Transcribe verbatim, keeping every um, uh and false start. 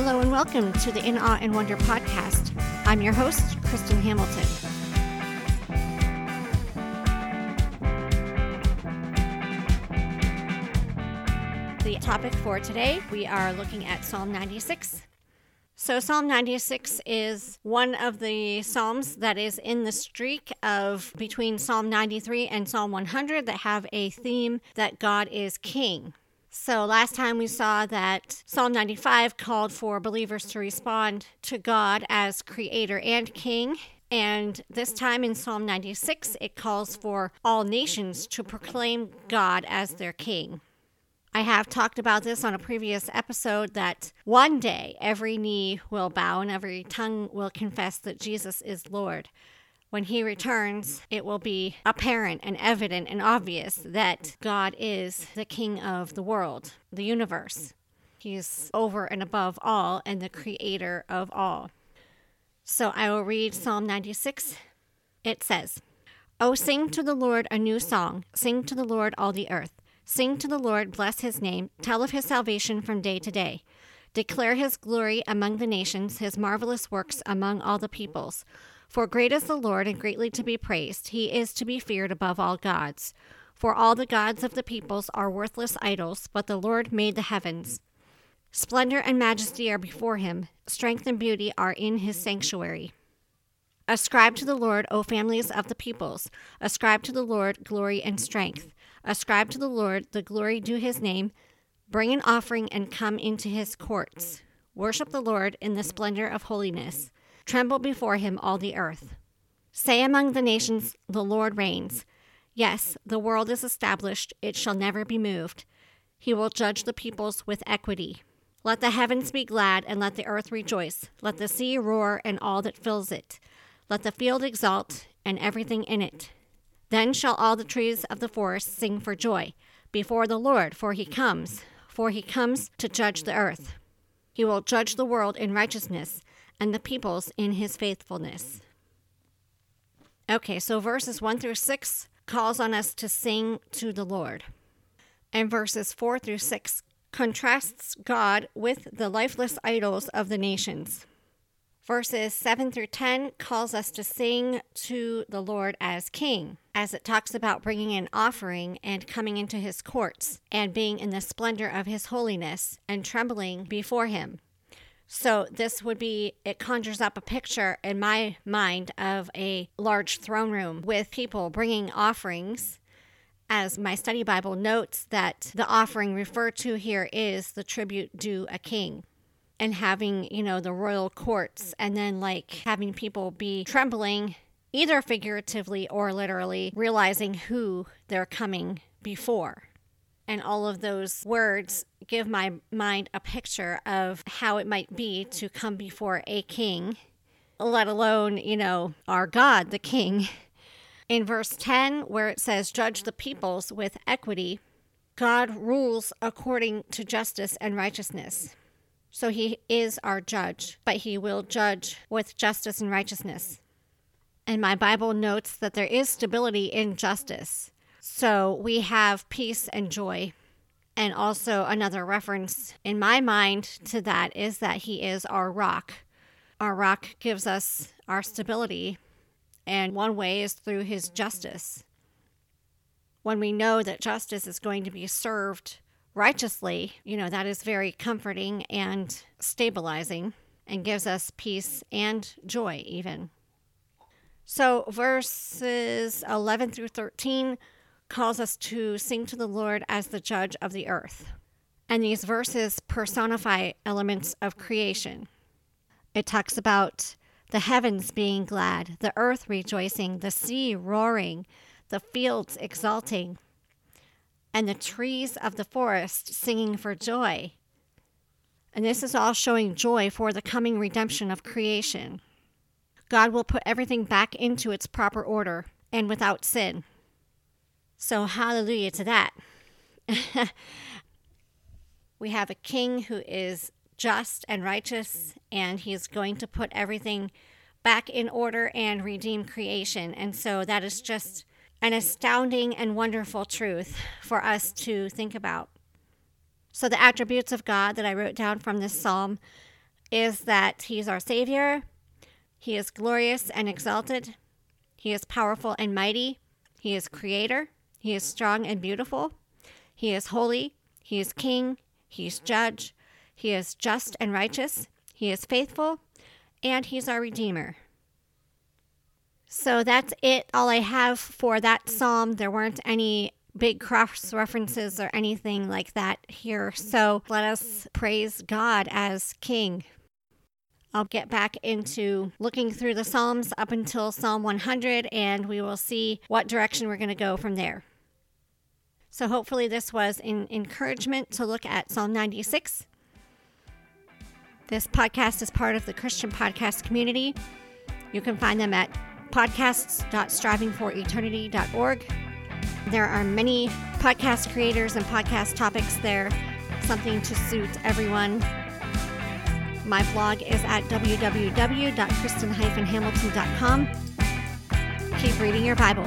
Hello and welcome to the In Awe and Wonder podcast. I'm your host, Kristen Hamilton. The topic for today, we are looking at Psalm ninety-six. So Psalm ninety-six is one of the Psalms that is in the streak of between Psalm ninety-three and Psalm one hundred that have a theme that God is king. So last time we saw that Psalm ninety-five called for believers to respond to God as creator and king. And this time in Psalm ninety-six, it calls for all nations to proclaim God as their king. I have talked about this on a previous episode that one day every knee will bow and every tongue will confess that Jesus is Lord. When he returns, it will be apparent and evident and obvious that God is the king of the world, the universe. He is over and above all and the creator of all. So I will read Psalm ninety-six. It says, "Oh, sing to the Lord a new song. Sing to the Lord all the earth. Sing to the Lord, bless his name. Tell of his salvation from day to day. Declare his glory among the nations, his marvelous works among all the peoples. For great is the Lord, and greatly to be praised. He is to be feared above all gods. For all the gods of the peoples are worthless idols, but the Lord made the heavens. Splendor and majesty are before him. Strength and beauty are in his sanctuary. Ascribe to the Lord, O families of the peoples. Ascribe to the Lord glory and strength. Ascribe to the Lord the glory due his name. Bring an offering and come into his courts. Worship the Lord in the splendor of holiness. Tremble before him, all the earth. Say among the nations, the Lord reigns. Yes, the world is established. It shall never be moved. He will judge the peoples with equity. Let the heavens be glad, and let the earth rejoice. Let the sea roar, and all that fills it. Let the field exult, and everything in it. Then shall all the trees of the forest sing for joy before the Lord, for he comes, for he comes to judge the earth. He will judge the world in righteousness, and the peoples in his faithfulness." Okay, so verses one through six calls on us to sing to the Lord. And verses four through six contrasts God with the lifeless idols of the nations. Verses seven through ten calls us to sing to the Lord as king, as it talks about bringing an offering and coming into his courts and being in the splendor of his holiness and trembling before him. So this would be, it conjures up a picture in my mind of a large throne room with people bringing offerings. As my study Bible notes, that the offering referred to here is the tribute due a king. And having, you know, the royal courts, and then like having people be trembling, either figuratively or literally, realizing who they're coming before. And all of those words give my mind a picture of how it might be to come before a king, let alone, you know, our God, the king. In verse ten, where it says, "Judge the peoples with equity," God rules according to justice and righteousness. So he is our judge, but he will judge with justice and righteousness. And my Bible notes that there is stability in justice. So we have peace and joy. And also another reference in my mind to that is that he is our rock. Our rock gives us our stability, and one way is through his justice. When we know that justice is going to be served righteously, you know, that is very comforting and stabilizing and gives us peace and joy even. So verses eleven through thirteen calls us to sing to the Lord as the judge of the earth. And these verses personify elements of creation. It talks about the heavens being glad, the earth rejoicing, the sea roaring, the fields exulting, and the trees of the forest singing for joy. And this is all showing joy for the coming redemption of creation. God will put everything back into its proper order and without sin. So hallelujah to that. We have a king who is just and righteous, and he is going to put everything back in order and redeem creation. And so that is just an astounding and wonderful truth for us to think about. So the attributes of God that I wrote down from this psalm is that he's our Savior. He is glorious and exalted. He is powerful and mighty. He is creator. He is strong and beautiful. He is holy. He is king. He is judge. He is just and righteous. He is faithful. And he's our Redeemer. So that's it, all I have for that psalm. There weren't any big cross references or anything like that here. So let us praise God as King. I'll get back into looking through the Psalms up until Psalm one hundred, and we will see what direction we're going to go from there. So hopefully this was an encouragement to look at Psalm ninety-six. This podcast is part of the Christian Podcast Community. You can find them at podcasts dot striving for eternity dot org. There are many podcast creators and podcast topics there, something to suit everyone. My blog is at w w w dot kristen dash hamilton dot com. Keep reading your Bible.